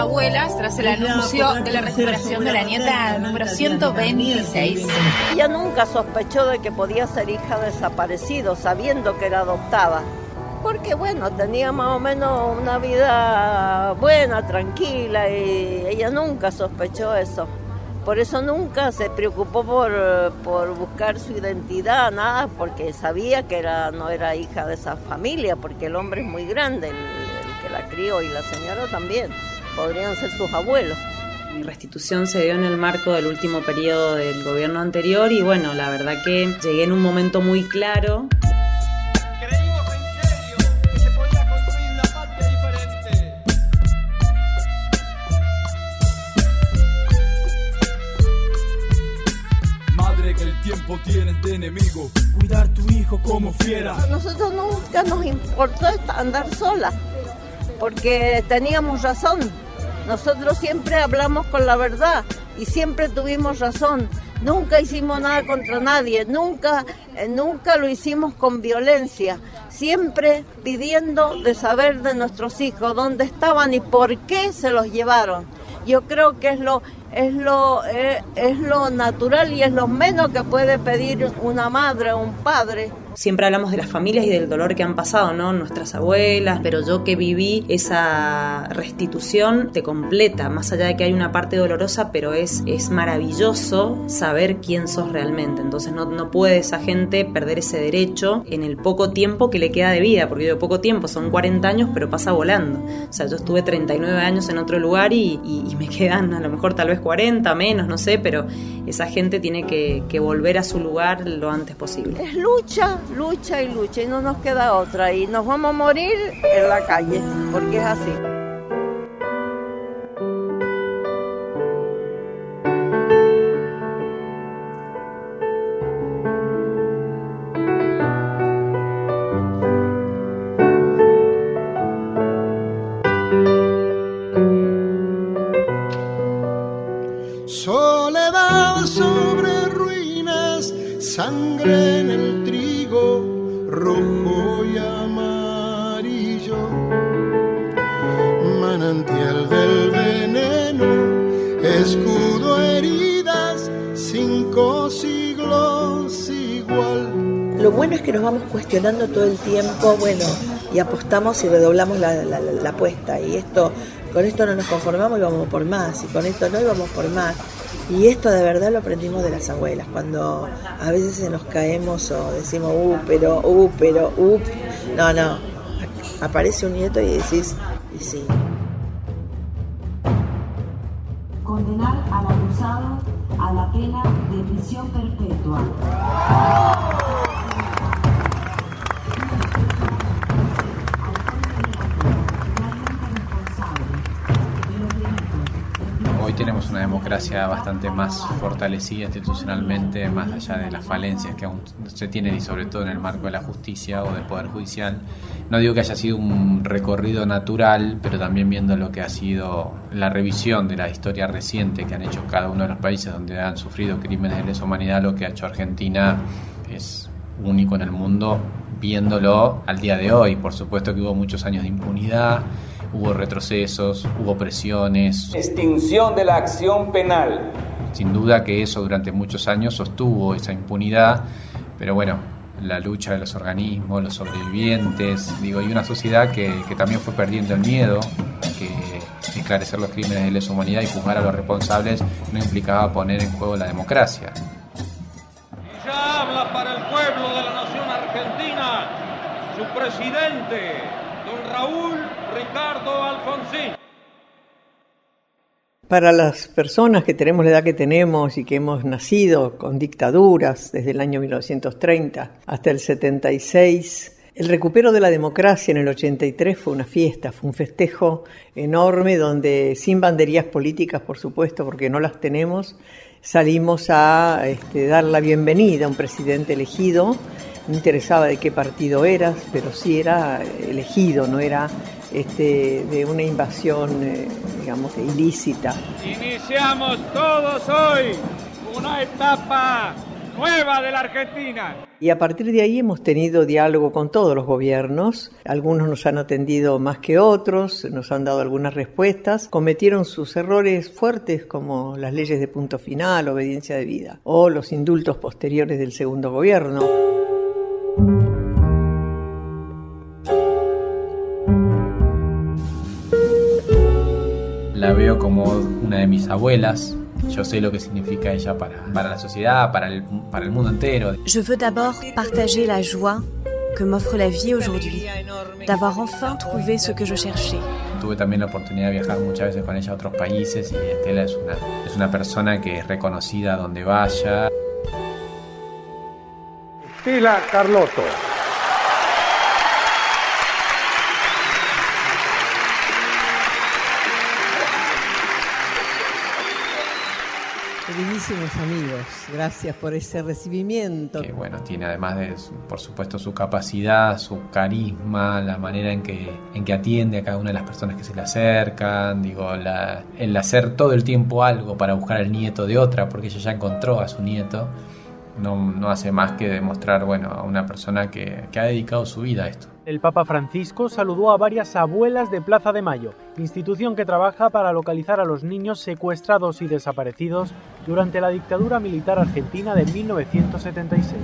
abuelas tras el anuncio de la recuperación de la nieta número ciento veintiséis. Ella nunca sospechó de que podía ser hija desaparecido, sabiendo que era adoptada. Porque bueno, tenía más o menos una vida buena, tranquila, y ella nunca sospechó eso. Por eso nunca se preocupó por, por buscar su identidad, nada, porque sabía que era, no era hija de esa familia, porque el hombre es muy grande, el, el que la crió, y la señora también, podrían ser sus abuelos. Mi restitución se dio en el marco del último periodo del gobierno anterior, y bueno, la verdad que llegué en un momento muy claro. Tienes de enemigo, cuidar tu hijo como fiera. A nosotros nunca nos importó andar sola, porque teníamos razón. Nosotros siempre hablamos con la verdad y siempre tuvimos razón. Nunca hicimos nada contra nadie, nunca, eh, nunca lo hicimos con violencia. Siempre pidiendo de saber de nuestros hijos dónde estaban y por qué se los llevaron. Yo creo que es lo, es lo, eh, es lo natural y es lo menos que puede pedir una madre o un padre. Siempre hablamos de las familias y del dolor que han pasado, ¿no? Nuestras abuelas, pero yo que viví esa restitución te completa, más allá de que hay una parte dolorosa, pero es, es maravilloso saber quién sos realmente. Entonces no, no puede esa gente perder ese derecho en el poco tiempo que le queda de vida, porque yo poco tiempo, son cuarenta años, pero pasa volando. O sea, yo estuve treinta y nueve años en otro lugar y, y, y me quedan a lo mejor tal vez cuarenta, menos, no sé, pero esa gente tiene que, que volver a su lugar lo antes posible. Es lucha. Lucha y lucha y no nos queda otra y nos vamos a morir en la calle, porque es así. Soledad sobre ruinas, sangre en el rojo y amarillo, manantial del veneno, escudo heridas, cinco siglos igual. Lo bueno es que nos vamos cuestionando todo el tiempo, bueno, y apostamos y redoblamos la, la, la, la apuesta, y esto, con esto no nos conformamos y vamos por más, y con esto no y vamos por más. Y esto de verdad lo aprendimos de las abuelas, cuando a veces se nos caemos o decimos, uh, pero, uh, pero, uh, no, no, aparece un nieto y decís, y sí. Condenar al acusado a la pena de prisión perpetua. Tenemos una democracia bastante más fortalecida institucionalmente, más allá de las falencias que aún se tienen, y sobre todo en el marco de la justicia o del Poder Judicial. No digo que haya sido un recorrido natural, pero también viendo lo que ha sido la revisión de la historia reciente que han hecho cada uno de los países donde han sufrido crímenes de lesa humanidad, lo que ha hecho Argentina es único en el mundo, viéndolo al día de hoy. Por supuesto que hubo muchos años de impunidad, hubo retrocesos, hubo presiones. Extinción de la acción penal. Sin duda que eso durante muchos años sostuvo esa impunidad, pero bueno, la lucha de los organismos, los sobrevivientes, digo, y una sociedad que, que también fue perdiendo el miedo, que esclarecer los crímenes de lesa humanidad y juzgar a los responsables no implicaba poner en juego la democracia. Ya habla para el pueblo de la nación argentina, su presidente, don Raúl Ricardo Alfonsín. Para las personas que tenemos la edad que tenemos y que hemos nacido con dictaduras desde el año mil novecientos treinta hasta el setenta y seis, el recupero de la democracia en el ochenta y tres fue una fiesta, fue un festejo enorme donde, sin banderías políticas, por supuesto, porque no las tenemos, salimos a este, dar la bienvenida a un presidente elegido. No interesaba de qué partido eras, pero sí era elegido, no era este, de una invasión, eh, digamos, ilícita. Iniciamos todos hoy una etapa nueva de la Argentina. Y a partir de ahí hemos tenido diálogo con todos los gobiernos. Algunos nos han atendido más que otros, nos han dado algunas respuestas. Cometieron sus errores fuertes como las leyes de punto final, obediencia debida, o los indultos posteriores del segundo gobierno. La veo como una de mis abuelas. Yo sé lo que significa ella para, para la sociedad, para el, para el mundo entero. Je veux d'abord partager la joie que m'offre la vie aujourd'hui, d'avoir enfin trouvé ce que je cherchais. Tuve también la oportunidad de viajar muchas veces con ella a otros países y Estela es una, es una persona que es reconocida donde vaya. Estela Carlotto. Queridísimos amigos, gracias por ese recibimiento. Que bueno, tiene además de, por supuesto, su capacidad, su carisma, la manera en que, en que atiende a cada una de las personas que se le acercan, digo, la, el hacer todo el tiempo algo para buscar al nieto de otra, porque ella ya encontró a su nieto, no, no hace más que demostrar, bueno, a una persona que, que ha dedicado su vida a esto. El Papa Francisco saludó a varias abuelas de Plaza de Mayo, institución que trabaja para localizar a los niños secuestrados y desaparecidos durante la dictadura militar argentina de mil novecientos setenta y seis.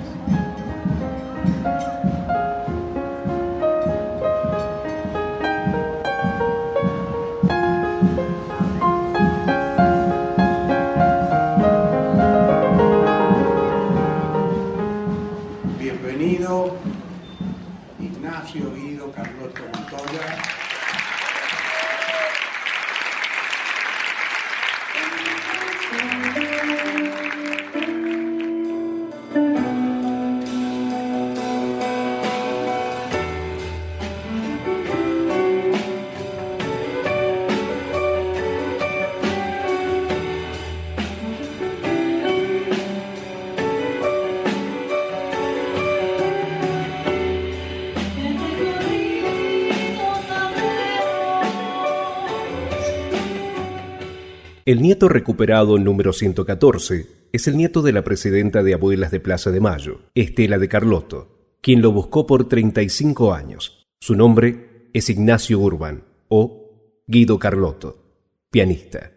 Bienvenido Ignacio Guido Carlotto Montoya. El nieto recuperado número ciento catorce es el nieto de la presidenta de Abuelas de Plaza de Mayo, Estela de Carlotto, quien lo buscó por treinta y cinco años. Su nombre es Ignacio Urban, o Guido Carlotto, pianista.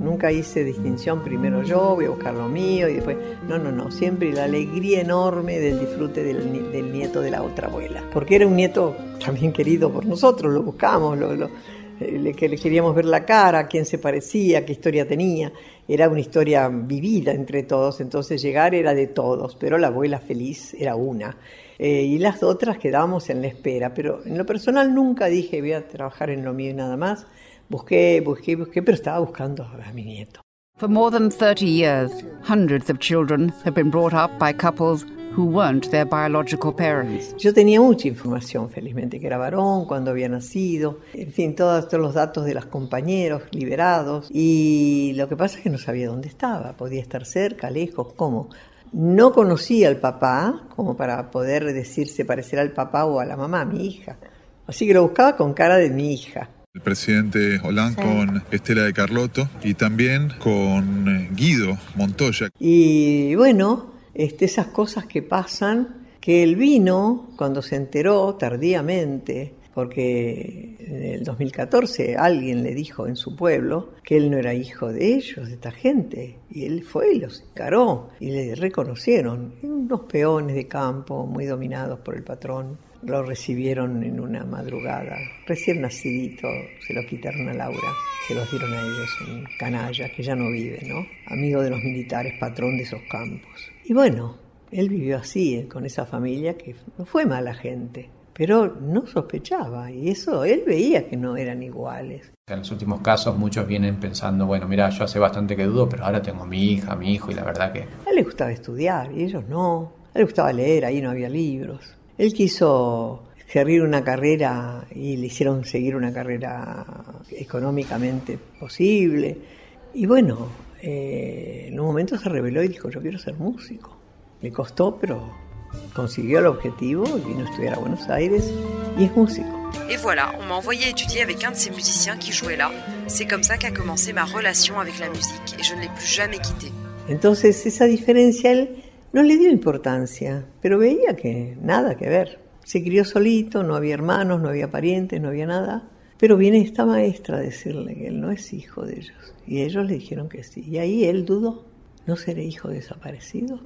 Nunca hice distinción, primero yo, voy a buscar lo mío y después... No, no, no, siempre la alegría enorme del disfrute del, del nieto de la otra abuela. Porque era un nieto también querido por nosotros, lo buscamos, lo, lo, le, que le queríamos ver la cara, a quién se parecía, qué historia tenía. Era una historia vivida entre todos, entonces llegar era de todos, pero la abuela feliz era una. Eh, y las otras quedábamos en la espera, pero en lo personal nunca dije voy a trabajar en lo mío y nada más. Busqué, busqué, busqué, pero estaba buscando a mi nieto. For more than thirty years, hundreds of children have been brought up by couples who weren't their biological parents. Yo tenía mucha información, felizmente, que era varón, cuándo había nacido, en fin, todos, todos los datos de los compañeros liberados. Y lo que pasa es que no sabía dónde estaba, podía estar cerca, lejos, cómo. No conocía al papá, como para poder decirse parecer al papá o a la mamá, a mi hija. Así que lo buscaba con cara de mi hija. El presidente Hollande sí. Con Estela de Carlotto y también con Guido Montoya. Y bueno, este, esas cosas que pasan, que él vino cuando se enteró tardíamente, porque en el dos mil catorce alguien le dijo en su pueblo que él no era hijo de ellos, de esta gente, y él fue y los encaró y le reconocieron. Unos peones de campo muy dominados por el patrón. Lo recibieron en una madrugada, recién nacidito, se lo quitaron a Laura, se los dieron a ellos, un canalla que ya no vive, ¿no? Amigo de los militares, patrón de esos campos. Y bueno, él vivió así, con esa familia que no fue mala gente, pero no sospechaba, y eso él veía que no eran iguales. En los últimos casos muchos vienen pensando, bueno, mira, yo hace bastante que dudo, pero ahora tengo mi hija, mi hijo, y la verdad que... A él le gustaba estudiar, y ellos no. A él le gustaba leer, ahí no había libros. Él quiso seguir una carrera y le hicieron seguir una carrera económicamente posible. Y bueno, eh, en un momento se rebeló y dijo, yo quiero ser músico. Le costó, pero consiguió el objetivo y vino a estudiar a Buenos Aires y es músico. Et voilà, on m'a envoyé étudier avec un de ces musiciens qui jouait là. C'est comme ça qu'a commencé ma relation avec la musique et je ne l'ai plus jamais quittée. Entonces esa diferencia él no le dio importancia, pero veía que nada que ver. Se crió solito, no había hermanos, no había parientes, no había nada. Pero viene esta maestra a decirle que él no es hijo de ellos. Y ellos le dijeron que sí. Y ahí él dudó, ¿no seré hijo desaparecido?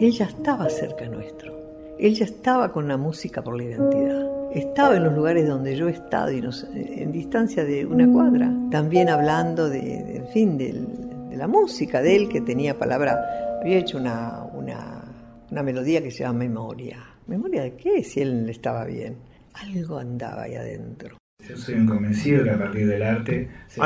Él ya estaba cerca nuestro. Él ya estaba con la música por la identidad. Estaba en los lugares donde yo he estado, y nos, en distancia de una cuadra. También hablando de, de en fin, de, de la música de él, que tenía palabra. Había hecho una, una, una melodía que se llama Memoria. ¿Memoria de qué? Si él estaba bien. Algo andaba ahí adentro. I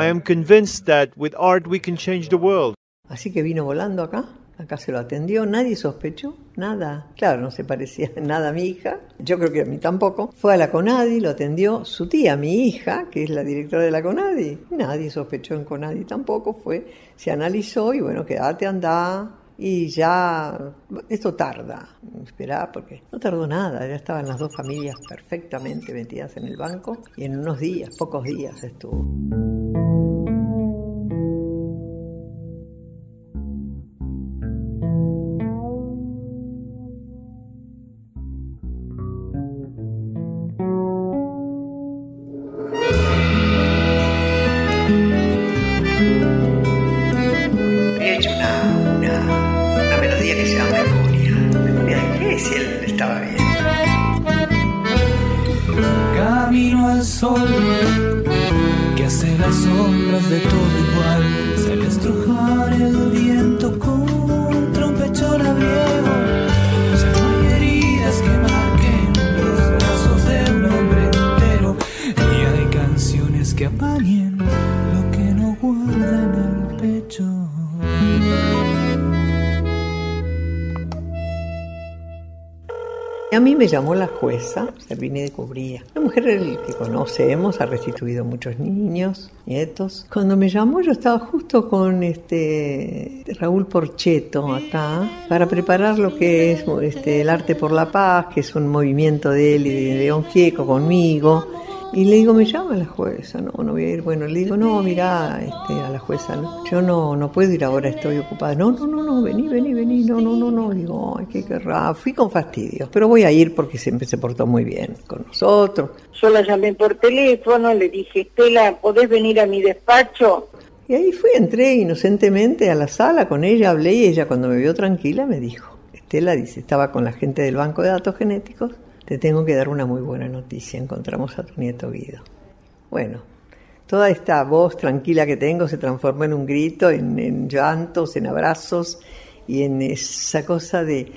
am convinced that with art we can change the world. Así que vino volando acá. Acá se lo atendió, nadie sospechó, nada. Claro, no se parecía nada a mi hija, yo creo que a mí tampoco. Fue a la CONADI, lo atendió su tía, mi hija, que es la directora de la CONADI. Nadie sospechó en CONADI tampoco, fue, se analizó y bueno, quédate, andá. Y ya, esto tarda, esperá, porque no tardó nada, ya estaban las dos familias perfectamente metidas en el banco y en unos días, pocos días estuvo. A mí me llamó la jueza, Servini de Cubría, una mujer que conocemos, ha restituido muchos niños, nietos. Cuando me llamó yo estaba justo con este Raúl Porchetto acá para preparar lo que es este, el Arte por la Paz, que es un movimiento de él y de León Chico conmigo. Y le digo, me llama la jueza, no, no voy a ir. Bueno, le digo, no, mirá, este, a la jueza, no, yo no, no puedo ir ahora, estoy ocupada. No, no, no, no, vení, vení, vení, no, no, no, no. Digo, ay, qué querrá. Fui con fastidio, pero voy a ir porque siempre se portó muy bien con nosotros. Yo la llamé por teléfono, le dije, Estela, ¿podés venir a mi despacho? Y ahí fui, entré inocentemente a la sala con ella, hablé y ella cuando me vio tranquila me dijo, Estela, dice, estaba con la gente del Banco de Datos Genéticos, te tengo que dar una muy buena noticia, encontramos a tu nieto Guido. Bueno, toda esta voz tranquila que tengo se transformó en un grito, en, en llantos, en abrazos y en esa cosa de...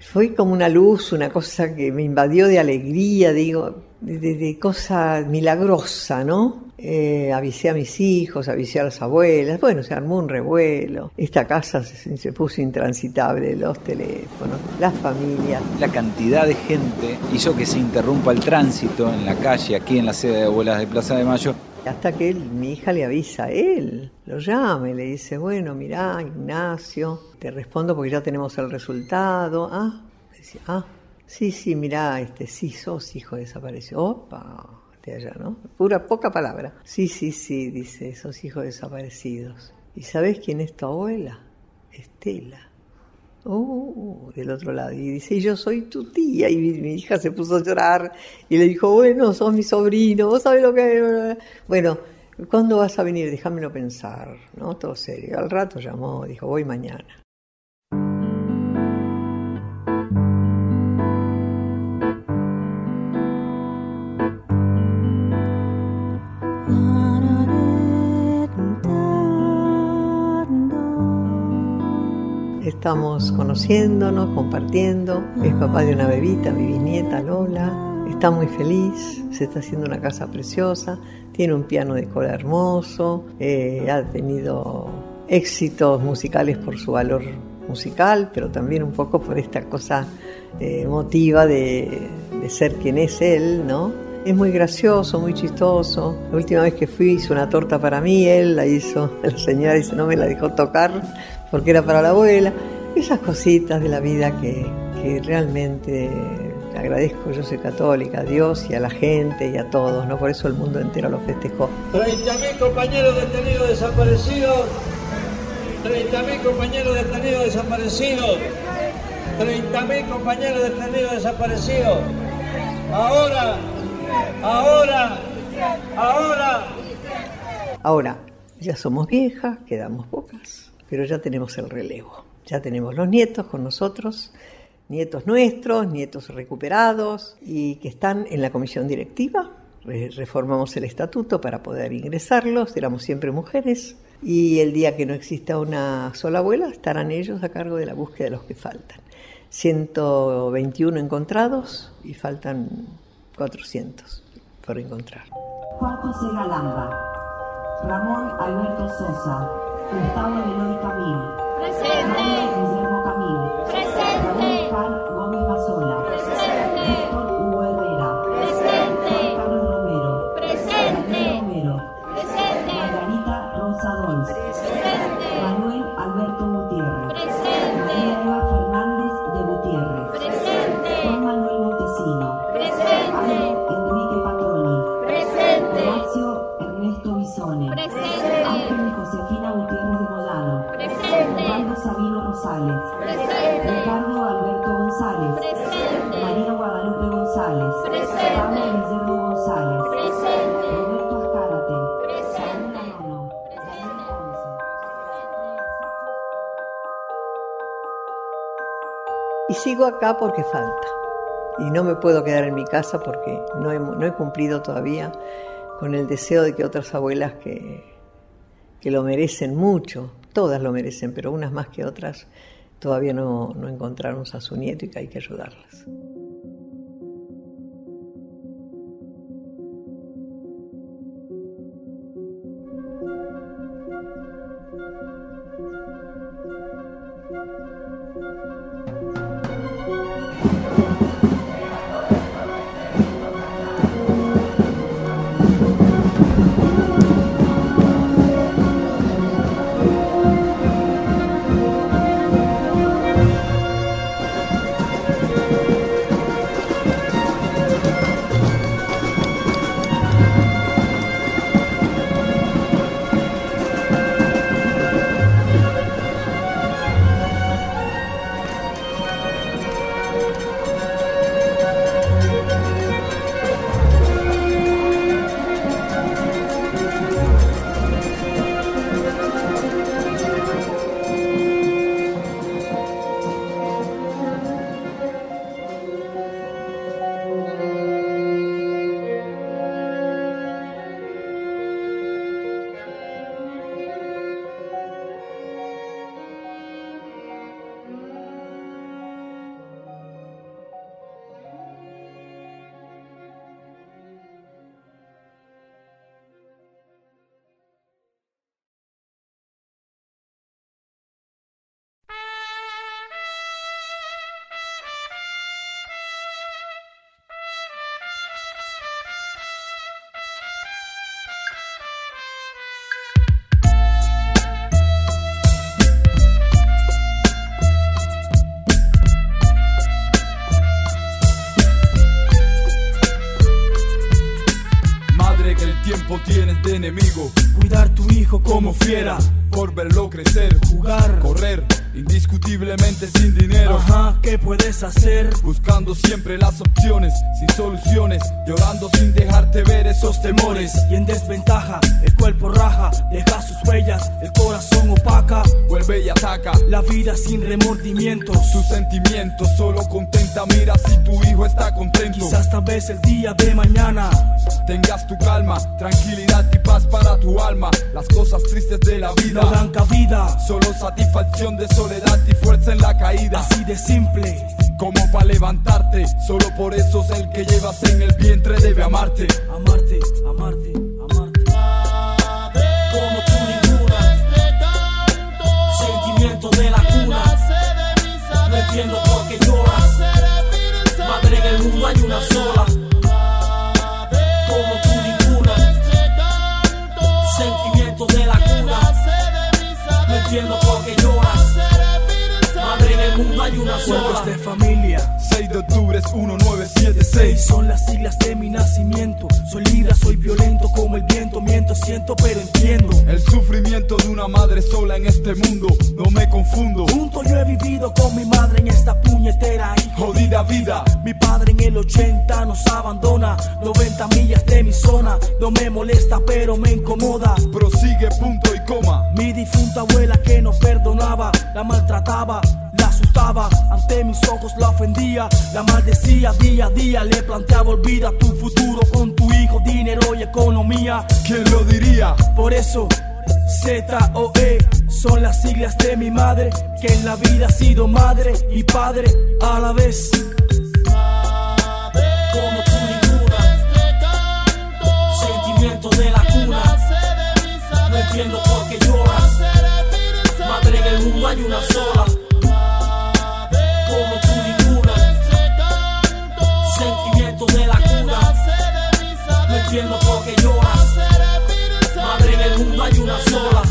Fue como una luz, una cosa que me invadió de alegría, digo, de, de, de cosa milagrosa, ¿no? Eh, avisé a mis hijos, avisé a las abuelas, bueno, se armó un revuelo. Esta casa se, se puso intransitable, los teléfonos, las familias. La cantidad de gente hizo que se interrumpa el tránsito en la calle, aquí en la sede de Abuelas de Plaza de Mayo. Hasta que él, mi hija le avisa a él, lo llama y le dice, bueno, mirá, Ignacio, te respondo porque ya tenemos el resultado. Ah, decía, ah, sí, sí, mirá, este, sí, sos hijo desaparecido. Opa, de allá, ¿no? Pura, poca palabra. Sí, sí, sí, dice, sos hijos desaparecidos. ¿Y sabés quién es tu abuela? Estela. Oh, del otro lado, y dice, yo soy tu tía, y mi, mi hija se puso a llorar, y le dijo, bueno, sos mi sobrino, vos sabés lo que es, bueno, ¿cuándo vas a venir? Déjamelo pensar, ¿no? Todo serio, al rato llamó, dijo, voy mañana. Estamos conociéndonos, compartiendo. Es papá de una bebita, mi bisnieta Lola. Está muy feliz, se está haciendo una casa preciosa. Tiene un piano de cola hermoso. Eh, ha tenido éxitos musicales por su valor musical, pero también un poco por esta cosa eh, emotiva de, de ser quien es él, ¿no? Es muy gracioso, muy chistoso. La última vez que fui hizo una torta para mí, él la hizo, la señora dice, no me la dejó tocar porque era para la abuela, esas cositas de la vida que, que realmente agradezco, yo soy católica, a Dios y a la gente y a todos, ¿no? Por eso el mundo entero lo festejó. treinta mil compañeros detenidos desaparecidos, treinta mil compañeros detenidos desaparecidos, treinta mil compañeros detenidos desaparecidos. Ahora, ahora, ahora. Ahora, ya somos viejas, quedamos pocas, pero ya tenemos el relevo. Ya tenemos los nietos con nosotros, nietos nuestros, nietos recuperados y que están en la comisión directiva. Reformamos el estatuto para poder ingresarlos, éramos siempre mujeres. Y el día que no exista una sola abuela, estarán ellos a cargo de la búsqueda de los que faltan. ciento veintiuno encontrados y faltan cuatrocientos por encontrar. Juan José Galamba, Ramón Alberto Sosa, Gustavo Eloy Camil. Presente. Guillermo Camil. Presente. Raúl Gómez Basola. Presente. Víctor Hugo Herrera. Presente. Carlos Romero. Presente. Romero. Presente. Margarita Rosa Dolz. Presente. Manuel Alberto Gutiérrez. Presente. Eva Fernández de Gutiérrez. Presente. Juan Manuel Montesino. Presente. Enrique Patroni. Presente. Horacio Ernesto Bisone. Presente. Ángel Josefina Gutiérrez de Molano. Presente. Ricardo Sabino Rosales. Presente. Ricardo Alberto González. Presente. María Guadalupe González. Presente. Pablo Guillermo González. Presente. Roberto Azcárate. Presente. Y sigo acá porque falta. Y no me puedo quedar en mi casa porque no he, no he cumplido todavía con el deseo de que otras abuelas que, que lo merecen mucho, todas lo merecen, pero unas más que otras, todavía no, no encontraron a su nieto y que hay que ayudarlas. Como fiera, por verlo crecer, jugar, correr, indiscutiblemente sin dinero. Ajá, ¿qué puedes hacer? Buscando siempre las opciones, sin soluciones, llorando sin dejarte ver esos temores. Y en desventaja, el cuerpo raja, deja sus huellas, el corazón opaca, vuelve y ataca la vida sin remordimientos. Sus sentimientos solo contenta, mira si tu hijo está contento. Quizás tal vez el día de mañana tengas tu calma, tranquilidad y paz para tu alma. Las cosas tristes de la vida no dan cabida, solo satisfacción de soledad y fuerza en la caída. Así de simple como para levantarte, solo por eso es el que llevas en el vientre debe amarte. Amarte, amarte, amarte como tú ninguna. Sentimiento de la cuna, no entiendo por qué lloras. Madre, en el mundo hay una sola. No entiendo por qué lloras. Madre, en el mundo hay una acuerdos de familia. seis de octubre es diecinueve setenta y seis. Son las siglas de mi nacimiento. Soy libra, soy violento como el viento. Miento, siento, pero entiendo el sufrimiento de una madre sola en este mundo. No me confundo. Junto yo he vivido con mi madre en esta puñetera y jodida vida. Mi padre en el ochenta nos abandona, noventa millas de mi zona. No me molesta, pero me incomoda. Prosigue, punto y coma. Mi difunta abuela que no perdonaba, la maltrataba, la asustaba, ante mis ojos la ofendía, la maldecía día a día, le planteaba olvida tu futuro con tu hijo, dinero y economía. ¿Quién lo diría? Por eso Z O E son las siglas de mi madre, que en la vida ha sido madre y padre a la vez. Como tú ninguna, sentimiento de la cuna, no entiendo por qué lloras, madre en el mundo hay una sola. Como tú ninguna, sentimiento de la cuna, no entiendo por qué lloras, madre en el mundo hay una sola.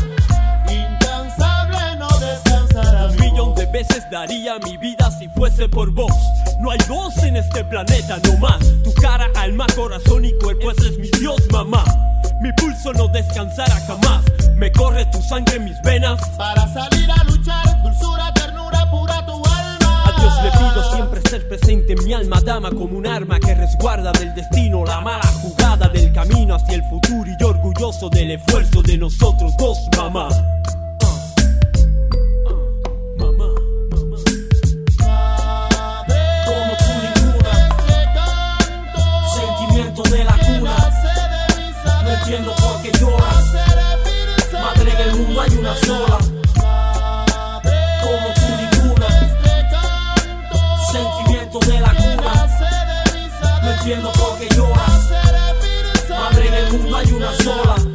Incansable no descansará. Un millón de veces daría mi vida si fuese por vos. No hay dos en este planeta, no más. Tu cara, alma, corazón y cuerpo, ese es mi Dios, mamá. Mi pulso no descansará jamás. Me corre tu sangre en mis venas para salir a luchar, dulzura, ternura pura tu alma. A Dios le pido siempre ser presente en mi alma, dama, como un arma que resguarda del destino la mala jugada del camino hacia el futuro, y yo orgulloso del esfuerzo de nosotros dos, mamá. Entiendo por qué lloras, madre en el mundo hay una sola. Como tú ninguna, sentimiento de la cuna, no entiendo por qué lloras, madre en el mundo hay una sola.